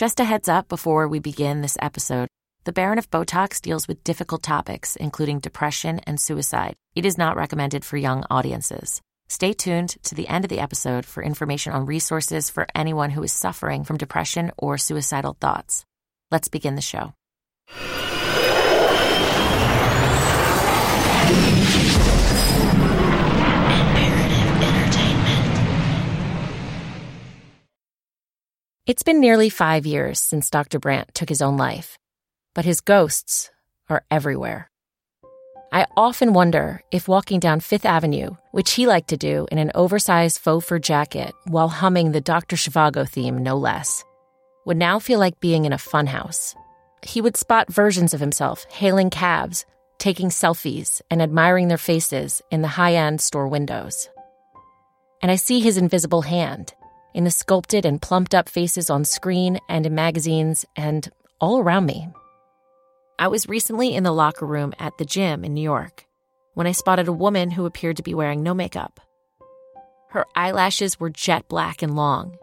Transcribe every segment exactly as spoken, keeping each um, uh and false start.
Just a heads up before we begin this episode, the Baron of Botox deals with difficult topics, including depression and suicide. It is not recommended for young audiences. Stay tuned to the end of the episode for information on resources for anyone who is suffering from depression or suicidal thoughts. Let's begin the show. It's been nearly five years since Doctor Brandt took his own life, but his ghosts are everywhere. I often wonder if walking down Fifth Avenue, which he liked to do in an oversized faux fur jacket while humming the Doctor Zhivago theme, no less, would now feel like being in a funhouse. He would spot versions of himself hailing cabs, taking selfies, and admiring their faces in the high-end store windows. And I see his invisible hand in the sculpted and plumped-up faces on screen and in magazines and all around me. I was recently in the locker room at the gym in New York when I spotted a woman who appeared to be wearing no makeup. Her eyelashes were jet black and long,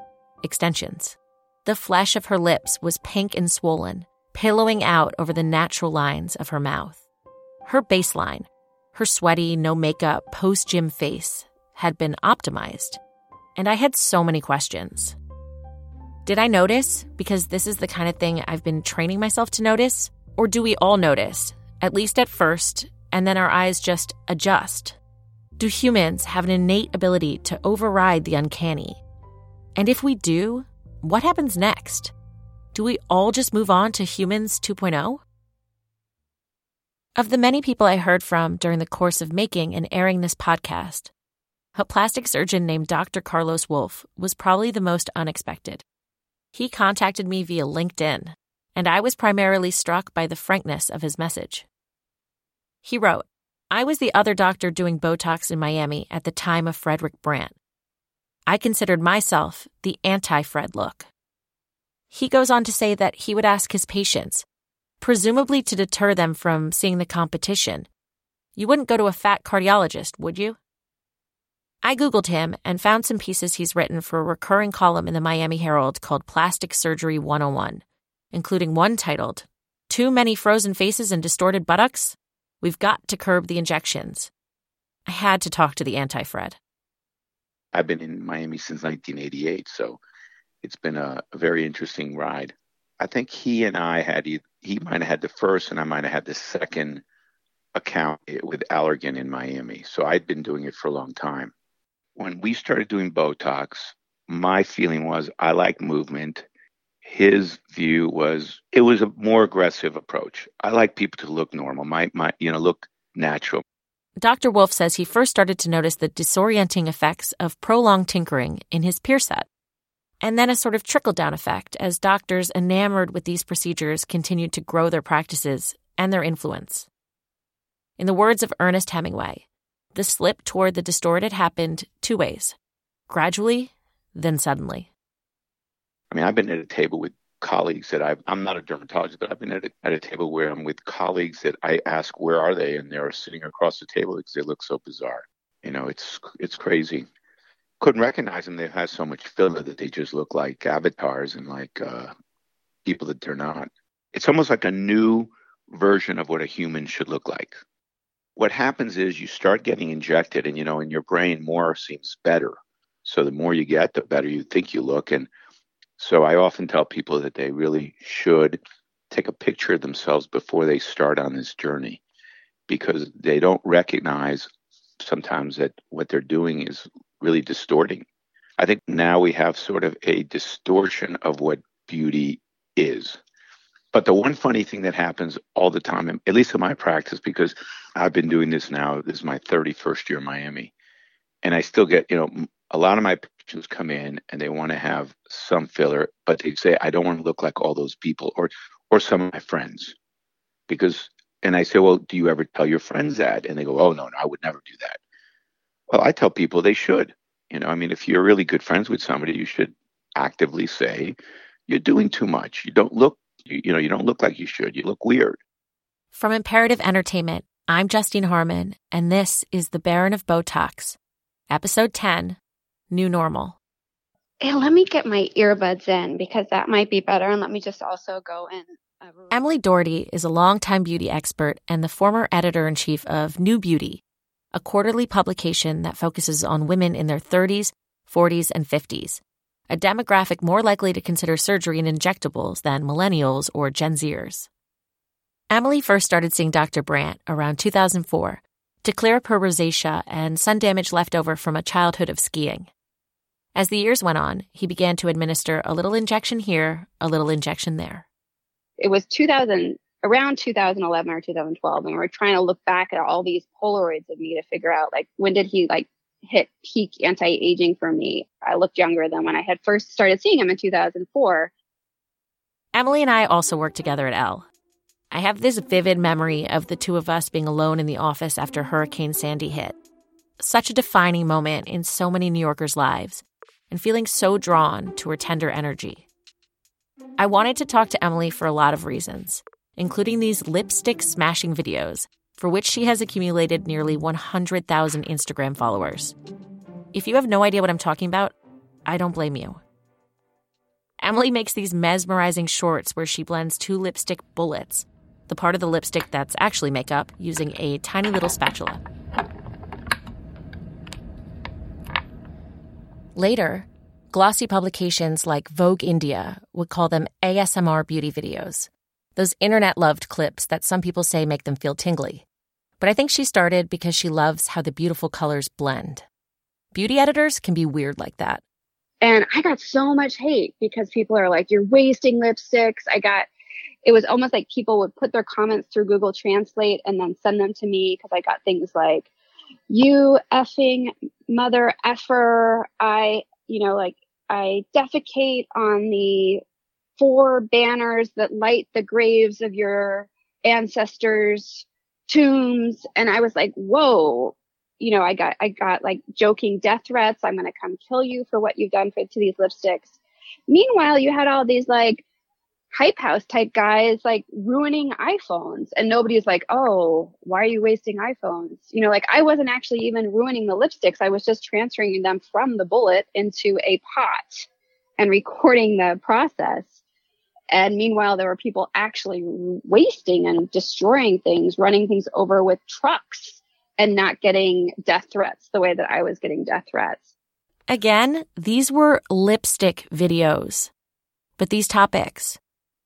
extensions. The flesh of her lips was pink and swollen, pillowing out over the natural lines of her mouth. Her baseline, her sweaty, no-makeup, post-gym face, had been optimized. And I had so many questions. Did I notice? Because this is the kind of thing I've been training myself to notice. Or do we all notice, at least at first, and then our eyes just adjust? Do humans have an innate ability to override the uncanny? And if we do, what happens next? Do we all just move on to humans two point oh? Of the many people I heard from during the course of making and airing this podcast, a plastic surgeon named Doctor Carlos Wolf was probably the most unexpected. He contacted me via LinkedIn, and I was primarily struck by the frankness of his message. He wrote, "I was the other doctor doing Botox in Miami at the time of Frederick Brandt. I considered myself the anti-Fred look." He goes on to say that he would ask his patients, presumably to deter them from seeing the competition, "You wouldn't go to a fat cardiologist, would you?" I Googled him and found some pieces he's written for a recurring column in the Miami Herald called Plastic Surgery one oh one, including one titled, "Too Many Frozen Faces and Distorted Buttocks? We've Got to Curb the Injections." I had to talk to the anti-Fred. I've been in Miami since nineteen eighty-eight, so it's been a very interesting ride. I think he and I had, he might have had the first and I might have had the second account with Allergan in Miami. So I'd been doing it for a long time. When we started doing Botox, my feeling was I like movement. His view was it was a more aggressive approach. I like people to look normal, my, my, you know, look natural. Doctor Wolf says he first started to notice the disorienting effects of prolonged tinkering in his peer set, and then a sort of trickle-down effect as doctors enamored with these procedures continued to grow their practices and their influence. In the words of Ernest Hemingway, the slip toward the distorted happened two ways, gradually, then suddenly. I mean, I've been at a table with colleagues that I've, I'm not a dermatologist, but I've been at a, at a table where I'm with colleagues that I ask, where are they? And they're sitting across the table because they look so bizarre. You know, it's it's crazy. Couldn't recognize them. They have so much filler that they just look like avatars and like uh, people that they're not. It's almost like a new version of what a human should look like. What happens is you start getting injected and, you know, in your brain, more seems better. So the more you get, the better you think you look. And so I often tell people that they really should take a picture of themselves before they start on this journey, because they don't recognize sometimes that what they're doing is really distorting. I think now we have sort of a distortion of what beauty is. But the one funny thing that happens all the time, at least in my practice, because I've been doing this now, this is my thirty-first year in Miami, and I still get, you know, a lot of my patients come in and they want to have some filler, but they say, I don't want to look like all those people or or some of my friends. Because, and I say, well, do you ever tell your friends that? And they go, oh, no, no, I would never do that. Well, I tell people they should. You know, I mean, if you're really good friends with somebody, you should actively say, you're doing too much. You don't look You, you know, you don't look like you should. You look weird. From Imperative Entertainment, I'm Justine Harman, and this is The Baron of Botox, Episode ten, New Normal. hey, let me get my earbuds in because that might be better. And let me just also go in. Emily Doherty is a longtime beauty expert and the former editor-in-chief of New Beauty, a quarterly publication that focuses on women in their thirties, forties, and fifties, a demographic more likely to consider surgery and injectables than millennials or Gen Zers. Emily first started seeing Doctor Brandt around two thousand four to clear up her rosacea and sun damage left over from a childhood of skiing. As the years went on, he began to administer a little injection here, a little injection there. It was two thousand, around two thousand eleven or two thousand twelve, and we were trying to look back at all these Polaroids of me to figure out, like, when did he, like, hit peak anti-aging for me? I looked younger than when I had first started seeing him in two thousand four. Emily and I also worked together at Elle. I have this vivid memory of the two of us being alone in the office after Hurricane Sandy hit. Such a defining moment in so many New Yorkers' lives, and feeling so drawn to her tender energy. I wanted to talk to Emily for a lot of reasons, including these lipstick-smashing videos, for which she has accumulated nearly one hundred thousand Instagram followers. If you have no idea what I'm talking about, I don't blame you. Emily makes these mesmerizing shorts where she blends two lipstick bullets, the part of the lipstick that's actually makeup, using a tiny little spatula. Later, glossy publications like Vogue India would call them A S M R beauty videos, those internet-loved clips that some people say make them feel tingly. But I think she started because she loves how the beautiful colors blend. Beauty editors can be weird like that. And I got so much hate because people are like, you're wasting lipsticks. I got, it was almost like people would put their comments through Google Translate and then send them to me because I got things like, you effing mother effer, I, you know, like, I defecate on the four banners that light the graves of your ancestors' tombs. And I was like, whoa, you know, I got, I got like joking death threats. I'm going to come kill you for what you've done for, to these lipsticks. Meanwhile, you had all these like hype house type guys like ruining iPhones, and nobody's like, oh, why are you wasting iPhones? You know, like, I wasn't actually even ruining the lipsticks. I was just transferring them from the bullet into a pot and recording the process. And meanwhile, there were people actually wasting and destroying things, running things over with trucks and not getting death threats the way that I was getting death threats. Again, these were lipstick videos. But these topics,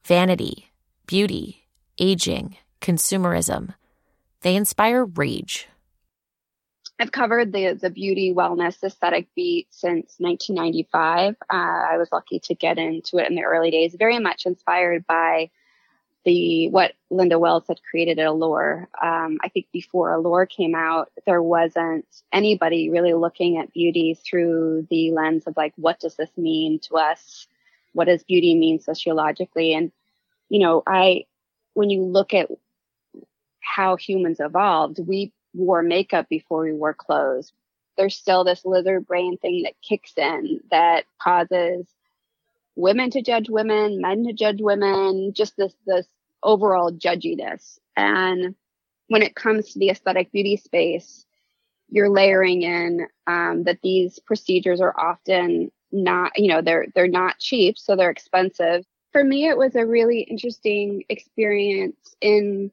vanity, beauty, aging, consumerism, they inspire rage. I've covered the the beauty, wellness, aesthetic beat since nineteen ninety-five. Uh, I was lucky to get into it in the early days, very much inspired by the what Linda Wells had created at Allure. Um, I think before Allure came out, there wasn't anybody really looking at beauty through the lens of like, what does this mean to us? What does beauty mean sociologically? And, you know, I when you look at how humans evolved, we wore makeup before we wore clothes. There's still this lizard brain thing that kicks in that causes women to judge women, men to judge women, just this this overall judginess. And when it comes to the aesthetic beauty space, you're layering in um, that these procedures are often not, you know, they're they're not cheap, so they're expensive. For me, it was a really interesting experience in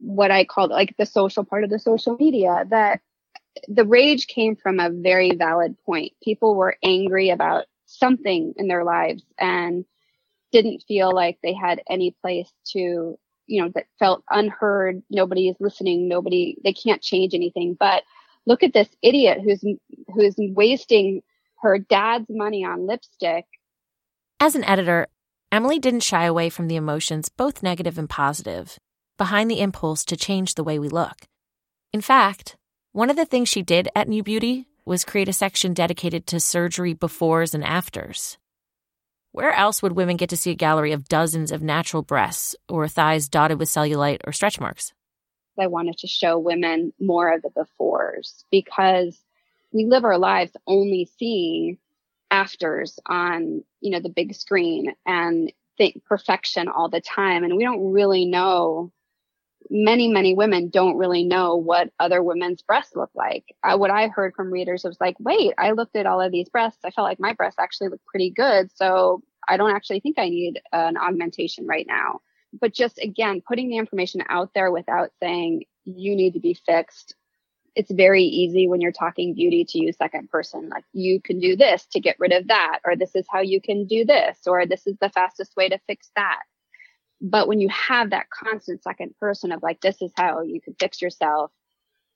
what I called like the social part of the social media, that the rage came from a very valid point. People were angry about something in their lives and didn't feel like they had any place to, you know, that felt unheard. Nobody is listening. Nobody, they can't change anything. But look at this idiot who's, who's wasting her dad's money on lipstick. As an editor, Emily didn't shy away from the emotions, both negative and positive, behind the impulse to change the way we look. In fact, one of the things she did at New Beauty was create a section dedicated to surgery befores and afters. Where else would women get to see a gallery of dozens of natural breasts or thighs dotted with cellulite or stretch marks? I wanted to show women more of the befores because we live our lives only seeing afters on, you know, the big screen and think perfection all the time. And we don't really know many, many women don't really know what other women's breasts look like. I, what I heard from readers was like, wait, I looked at all of these breasts. I felt like my breasts actually look pretty good. So I don't actually think I need an augmentation right now. But just, again, putting the information out there without saying you need to be fixed. It's very easy when you're talking beauty to use second person. Like, you can do this to get rid of that, or this is how you can do this, or this is the fastest way to fix that. But when you have that constant second person of like, this is how you can fix yourself,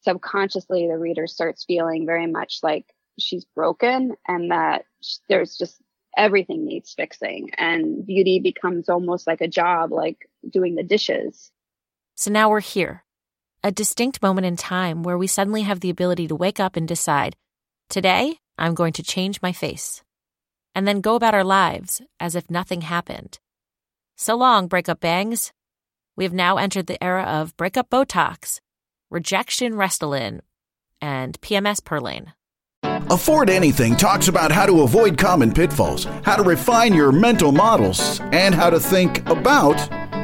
subconsciously the reader starts feeling very much like she's broken and that there's just everything needs fixing, and beauty becomes almost like a job, like doing the dishes. So now we're here, a distinct moment in time where we suddenly have the ability to wake up and decide, today I'm going to change my face, and then go about our lives as if nothing happened. So long, breakup bangs. We have now entered the era of breakup Botox, rejection Restylane, and P M S Perlane. Afford Anything talks about how to avoid common pitfalls, how to refine your mental models, and how to think about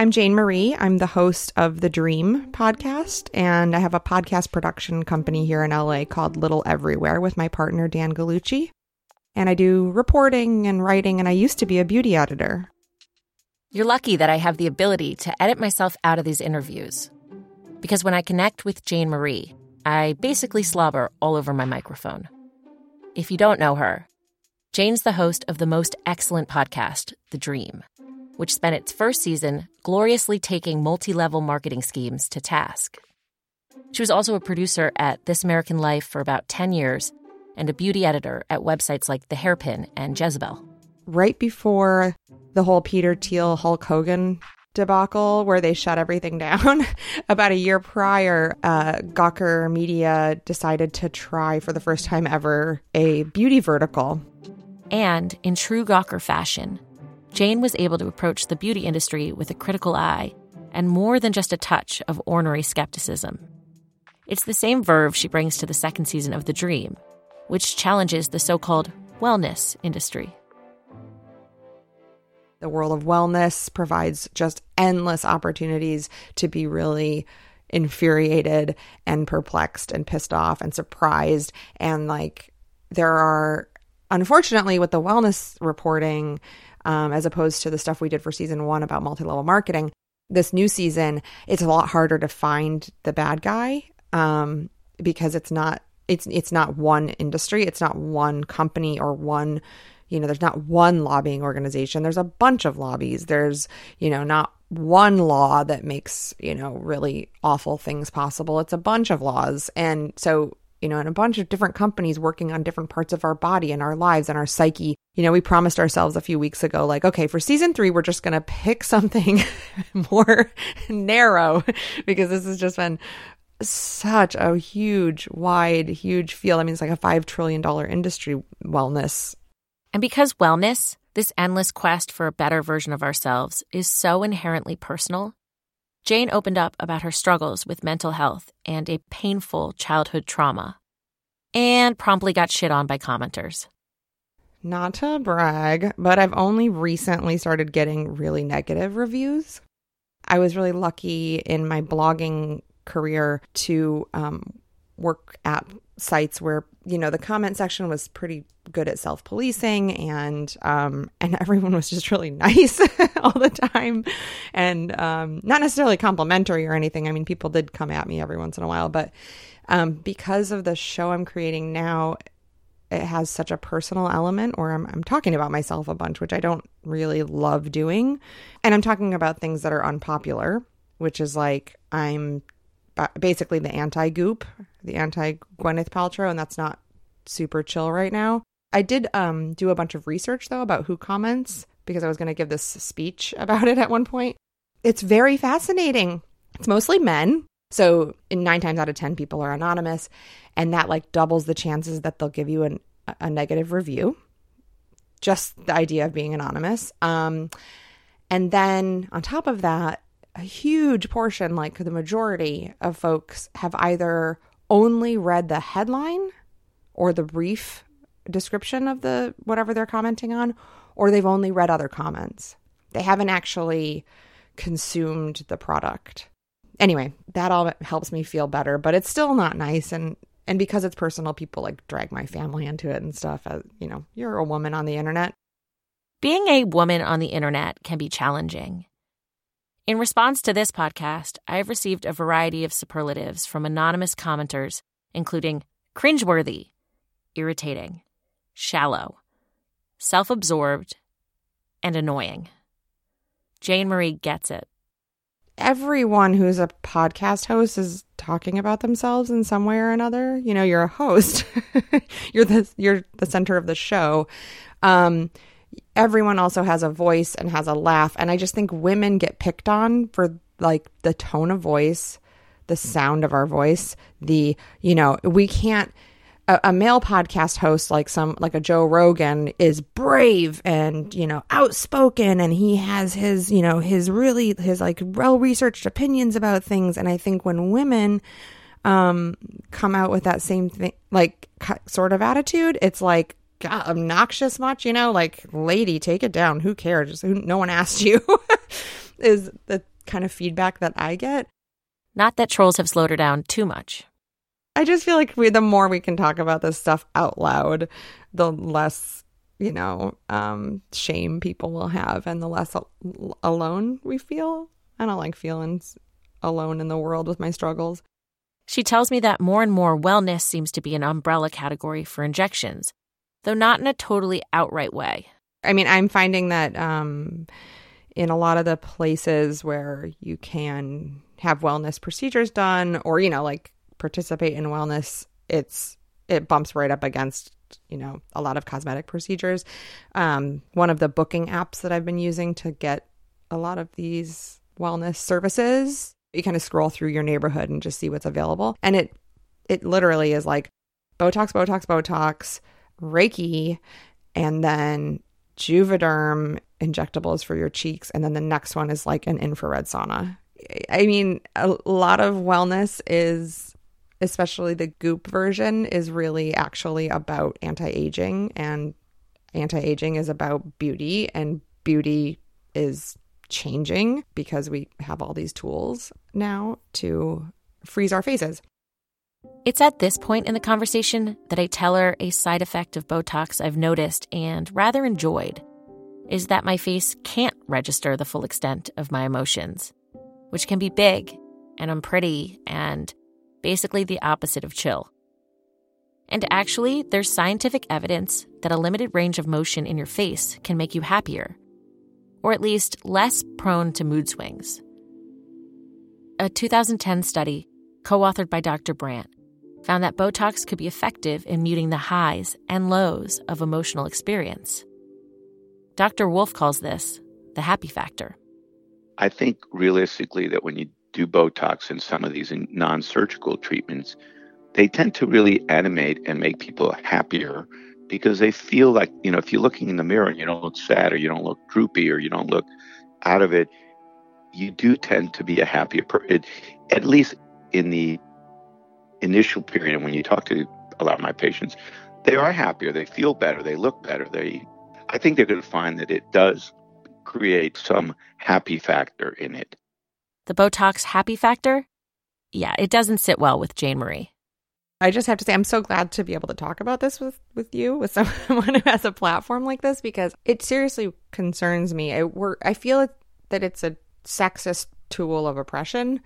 I'm Jane Marie. I'm the host of The Dream podcast, and I have a podcast production company here in L A called Little Everywhere with my partner, Dan Gallucci. And I do reporting and writing, and I used to be a beauty editor. You're lucky that I have the ability to edit myself out of these interviews, because when I connect with Jane Marie, I basically slobber all over my microphone. If you don't know her, Jane's the host of the most excellent podcast, The Dream, which spent its first season gloriously taking multi-level marketing schemes to task. She was also a producer at This American Life for about ten years and a beauty editor at websites like The Hairpin and Jezebel. Right before the whole Peter Thiel, Hulk Hogan debacle where they shut everything down, about a year prior, uh, Gawker Media decided to try for the first time ever a beauty vertical. And in true Gawker fashion, Jane was able to approach the beauty industry with a critical eye and more than just a touch of ornery skepticism. It's the same verve she brings to the second season of The Dream, which challenges the so-called wellness industry. The world of wellness provides just endless opportunities to be really infuriated and perplexed and pissed off and surprised. And like, there are, unfortunately, with the wellness reporting, Um, as opposed to the stuff we did for season one about multi-level marketing, this new season, it's a lot harder to find the bad guy um, because it's not it's it's not one industry, it's not one company or one, you know, there's not one lobbying organization. There's a bunch of lobbies. There's, you know, not one law that makes, you know, really awful things possible. It's a bunch of laws, and so, you know, and a bunch of different companies working on different parts of our body and our lives and our psyche. You know, we promised ourselves a few weeks ago, like, okay, for season three, we're just going to pick something more narrow, because this has just been such a huge, wide, huge field. I mean, it's like a five trillion dollars industry, wellness. And because wellness, this endless quest for a better version of ourselves, is so inherently personal, Jane opened up about her struggles with mental health and a painful childhood trauma, and promptly got shit on by commenters. Not to brag, but I've only recently started getting really negative reviews. I was really lucky in my blogging career to um, work at sites where, you know, the comment section was pretty good at self-policing, and um, and everyone was just really nice all the time, and um, not necessarily complimentary or anything. I mean, people did come at me every once in a while, but um, because of the show I'm creating now, it has such a personal element, or I'm, I'm talking about myself a bunch, which I don't really love doing, and I'm talking about things that are unpopular, which is like, I'm basically the anti-Goop, the anti-Gwyneth Paltrow, and that's not super chill right now. I did um, do a bunch of research, though, about who comments, because I was going to give this speech about it at one point. It's very fascinating. It's mostly men. So nine times out of ten, people are anonymous, and that like doubles the chances that they'll give you an, a negative review. just the idea of being anonymous. Um, and then on top of that, a huge portion, like the majority of folks, have either only read the headline or the brief description of the whatever they're commenting on, or they've only read other comments. They haven't actually consumed the product. Anyway, that all helps me feel better, but it's still not nice. And and because it's personal, people like drag my family into it and stuff. As, you know, you're a woman on the internet. Being a woman on the internet can be challenging. In response to this podcast, I have received a variety of superlatives from anonymous commenters, including cringeworthy, irritating, shallow, self-absorbed, and annoying. Jane Marie gets it. Everyone who's a podcast host is talking about themselves in some way or another. You know, you're a host. You're the you're the center of the show. Um, everyone also has a voice and has a laugh. And I just think women get picked on for, like, the tone of voice, the sound of our voice, the, you know, we can't. A male podcast host like some like a Joe Rogan is brave and, you know, outspoken, and he has his, you know, his really his like well-researched opinions about things. And I think when women um, come out with that same thing, like sort of attitude, it's like, God, obnoxious much, you know, like, lady, take it down. Who cares? Just, who, no one asked you is the kind of feedback that I get. Not that trolls have slowed her down too much. I just feel like we, the more we can talk about this stuff out loud, the less, you know, um, shame people will have, and the less al- alone we feel. I don't like feeling alone in the world with my struggles. She tells me that more and more wellness seems to be an umbrella category for injections, though not in a totally outright way. I mean, I'm finding that um, in a lot of the places where you can have wellness procedures done, or, you know, like, participate in wellness, it's it bumps right up against, you know, a lot of cosmetic procedures. Um, one of the booking apps that I've been using to get a lot of these wellness services, you kind of scroll through your neighborhood and just see what's available. And it it literally is like Botox, Botox, Botox, Reiki, and then Juvederm injectables for your cheeks. And then the next one is like an infrared sauna. I mean, a lot of wellness is... especially the goop version is really actually about anti-aging, and anti-aging is about beauty, and beauty is changing because we have all these tools now to freeze our faces. It's at this point in the conversation that I tell her a side effect of Botox I've noticed and rather enjoyed is that my face can't register the full extent of my emotions, which can be big and unpretty and basically the opposite of chill. And actually, there's scientific evidence that a limited range of motion in your face can make you happier, or at least less prone to mood swings. A two thousand ten study, co-authored by Doctor Brandt, found that Botox could be effective in muting the highs and lows of emotional experience. Doctor Wolf calls this the happy factor. I think realistically that when you do Botox and some of these non-surgical treatments, they tend to really animate and make people happier because they feel like, you know, if you're looking in the mirror and you don't look sad or you don't look droopy or you don't look out of it, you do tend to be a happier person, at least in the initial period. And when you talk to a lot of my patients, they are happier, they feel better, they look better. They, I think they're going to find that it does create some happy factor in it. The Botox happy factor? Yeah, it doesn't sit well with Jane Marie. I just have to say, I'm so glad to be able to talk about this with, with you, with someone who has a platform like this, because it seriously concerns me. I, we're, I feel it, that it's a sexist tool of oppression,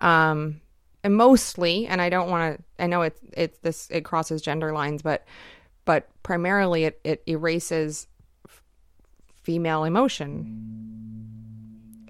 um, and mostly, and I don't want to, I know it's it's this, it crosses gender lines, but but primarily it, it erases f- female emotion.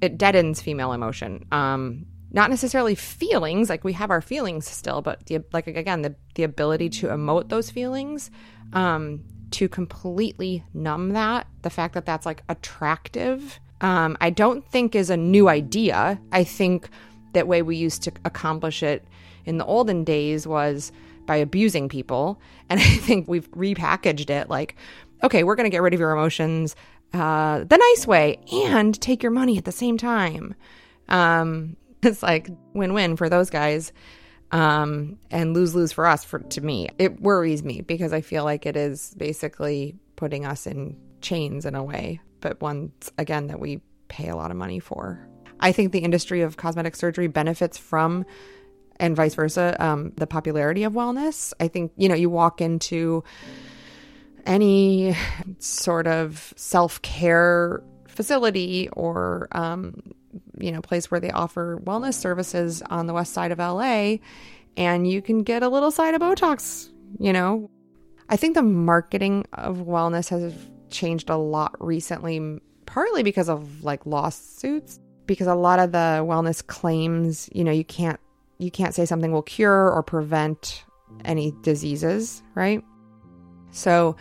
It deadens female emotion, um, not necessarily feelings. Like, we have our feelings still, but the, like again, the the ability to emote those feelings, um, to completely numb that. The fact that that's like attractive, um, I don't think is a new idea. I think that way we used to accomplish it in the olden days was by abusing people, and I think we've repackaged it like, okay, we're going to get rid of your emotions uh, the nice way and take your money at the same time. Um, it's like win-win for those guys um, and lose-lose for us, for, to me. It worries me because I feel like it is basically putting us in chains in a way, but once again that we pay a lot of money for. I think the industry of cosmetic surgery benefits from, and vice versa, um, the popularity of wellness. I think, you know, you walk into any sort of self-care facility or, um, you know, place where they offer wellness services on the west side of L A, and you can get a little side of Botox, you know. I think the marketing of wellness has changed a lot recently, partly because of like lawsuits, because a lot of the wellness claims, you know, you can't you can't say something will cure or prevent any diseases, right? So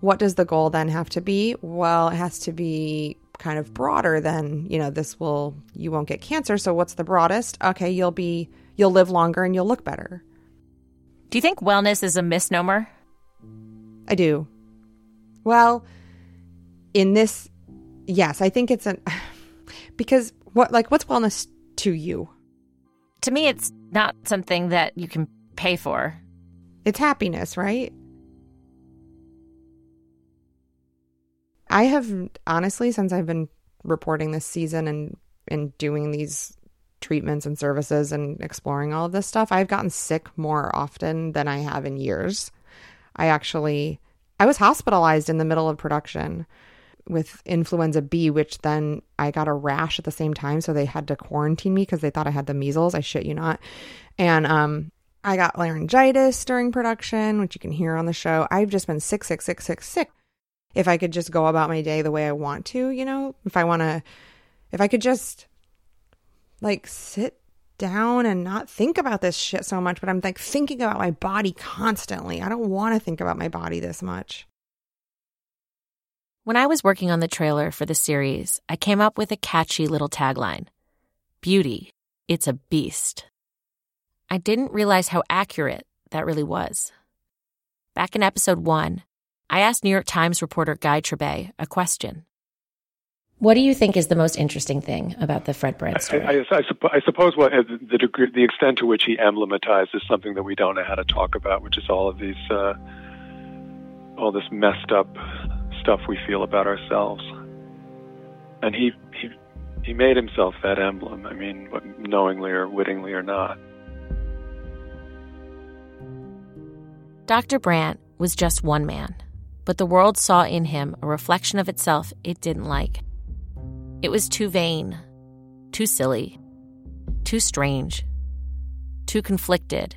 what does the goal then have to be? Well, it has to be kind of broader than, you know, this will, you won't get cancer. So what's the broadest? Okay, you'll be, you'll live longer and you'll look better. Do you think wellness is a misnomer? I do. Well, in this, yes, I think it's an, because what, like, what's wellness to you? To me, it's not something that you can pay for. It's happiness, right? I have, honestly, since I've been reporting this season and, and doing these treatments and services and exploring all of this stuff, I've gotten sick more often than I have in years. I actually, I was hospitalized in the middle of production with influenza B, which then I got a rash at the same time. So they had to quarantine me because they thought I had the measles. I shit you not. And um, I got laryngitis during production, which you can hear on the show. I've just been sick, sick, sick, sick, sick. If I could just go about my day the way I want to, you know, if I want to, if I could just like sit down and not think about this shit so much, but I'm like thinking about my body constantly. I don't want to think about my body this much. When I was working on the trailer for the series, I came up with a catchy little tagline, "Beauty, it's a beast." I didn't realize how accurate that really was. Back in episode one, I asked New York Times reporter Guy Trebay a question. What do you think is the most interesting thing about the Fred Brandt story? I, I, I, suppo- I suppose what, the degree, the extent to which he emblematized is something that we don't know how to talk about, which is all of these, uh, all this messed up stuff we feel about ourselves. And he, he he made himself that emblem, I mean, knowingly or wittingly or not. Doctor Brandt was just one man, but the world saw in him a reflection of itself it didn't like. It was too vain, too silly, too strange, too conflicted,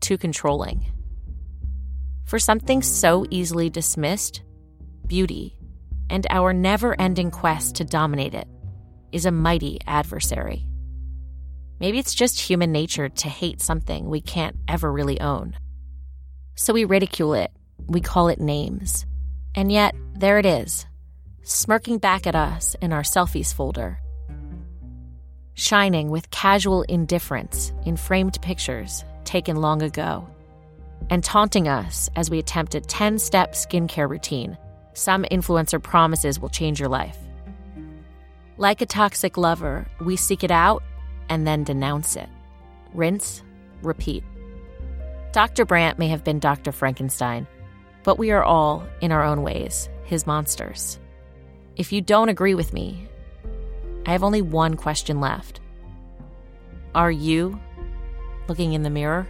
too controlling. For something so easily dismissed, beauty, and our never-ending quest to dominate it, is a mighty adversary. Maybe it's just human nature to hate something we can't ever really own. So we ridicule it, we call it names. And yet, there it is, smirking back at us in our selfies folder, shining with casual indifference in framed pictures taken long ago, and taunting us as we attempt a ten-step skincare routine some influencer promises will change your life. Like a toxic lover, we seek it out and then denounce it. Rinse, repeat. Doctor Brandt may have been Doctor Frankenstein, but we are all, in our own ways, his monsters. If you don't agree with me, I have only one question left. Are you looking in the mirror?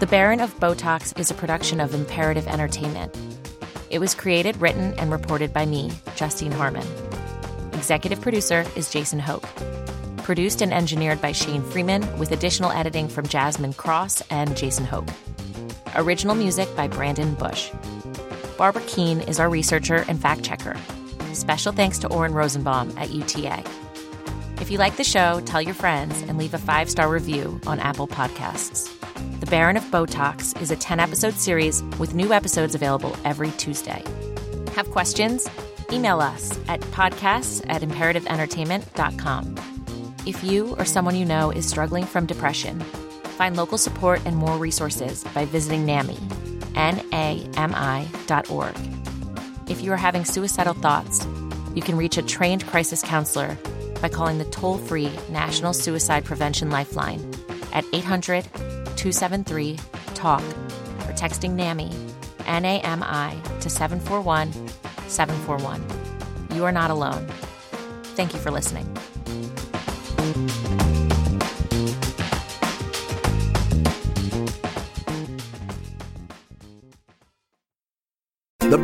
The Baron of Botox is a production of Imperative Entertainment. It was created, written, and reported by me, Justine Harman. Executive producer is Jason Hope. Produced and engineered by Shane Freeman, with additional editing from Jasmine Cross and Jason Hope. Original music by Brandon Bush. Barbara Keene is our researcher and fact-checker. Special thanks to Oren Rosenbaum at U T A. If you like the show, tell your friends and leave a five-star review on Apple Podcasts. Baron of Botox is a ten-episode series with new episodes available every Tuesday. Have questions? Email us at podcasts at imperative entertainment dot com. If you or someone you know is struggling from depression, find local support and more resources by visiting NAMI, N A M I dot org. If you are having suicidal thoughts, you can reach a trained crisis counselor by calling the toll-free National Suicide Prevention Lifeline at eight hundred two seven three TALK or texting NAMI, N A M I, to seven four one, seven four one. You are not alone. Thank you for listening. The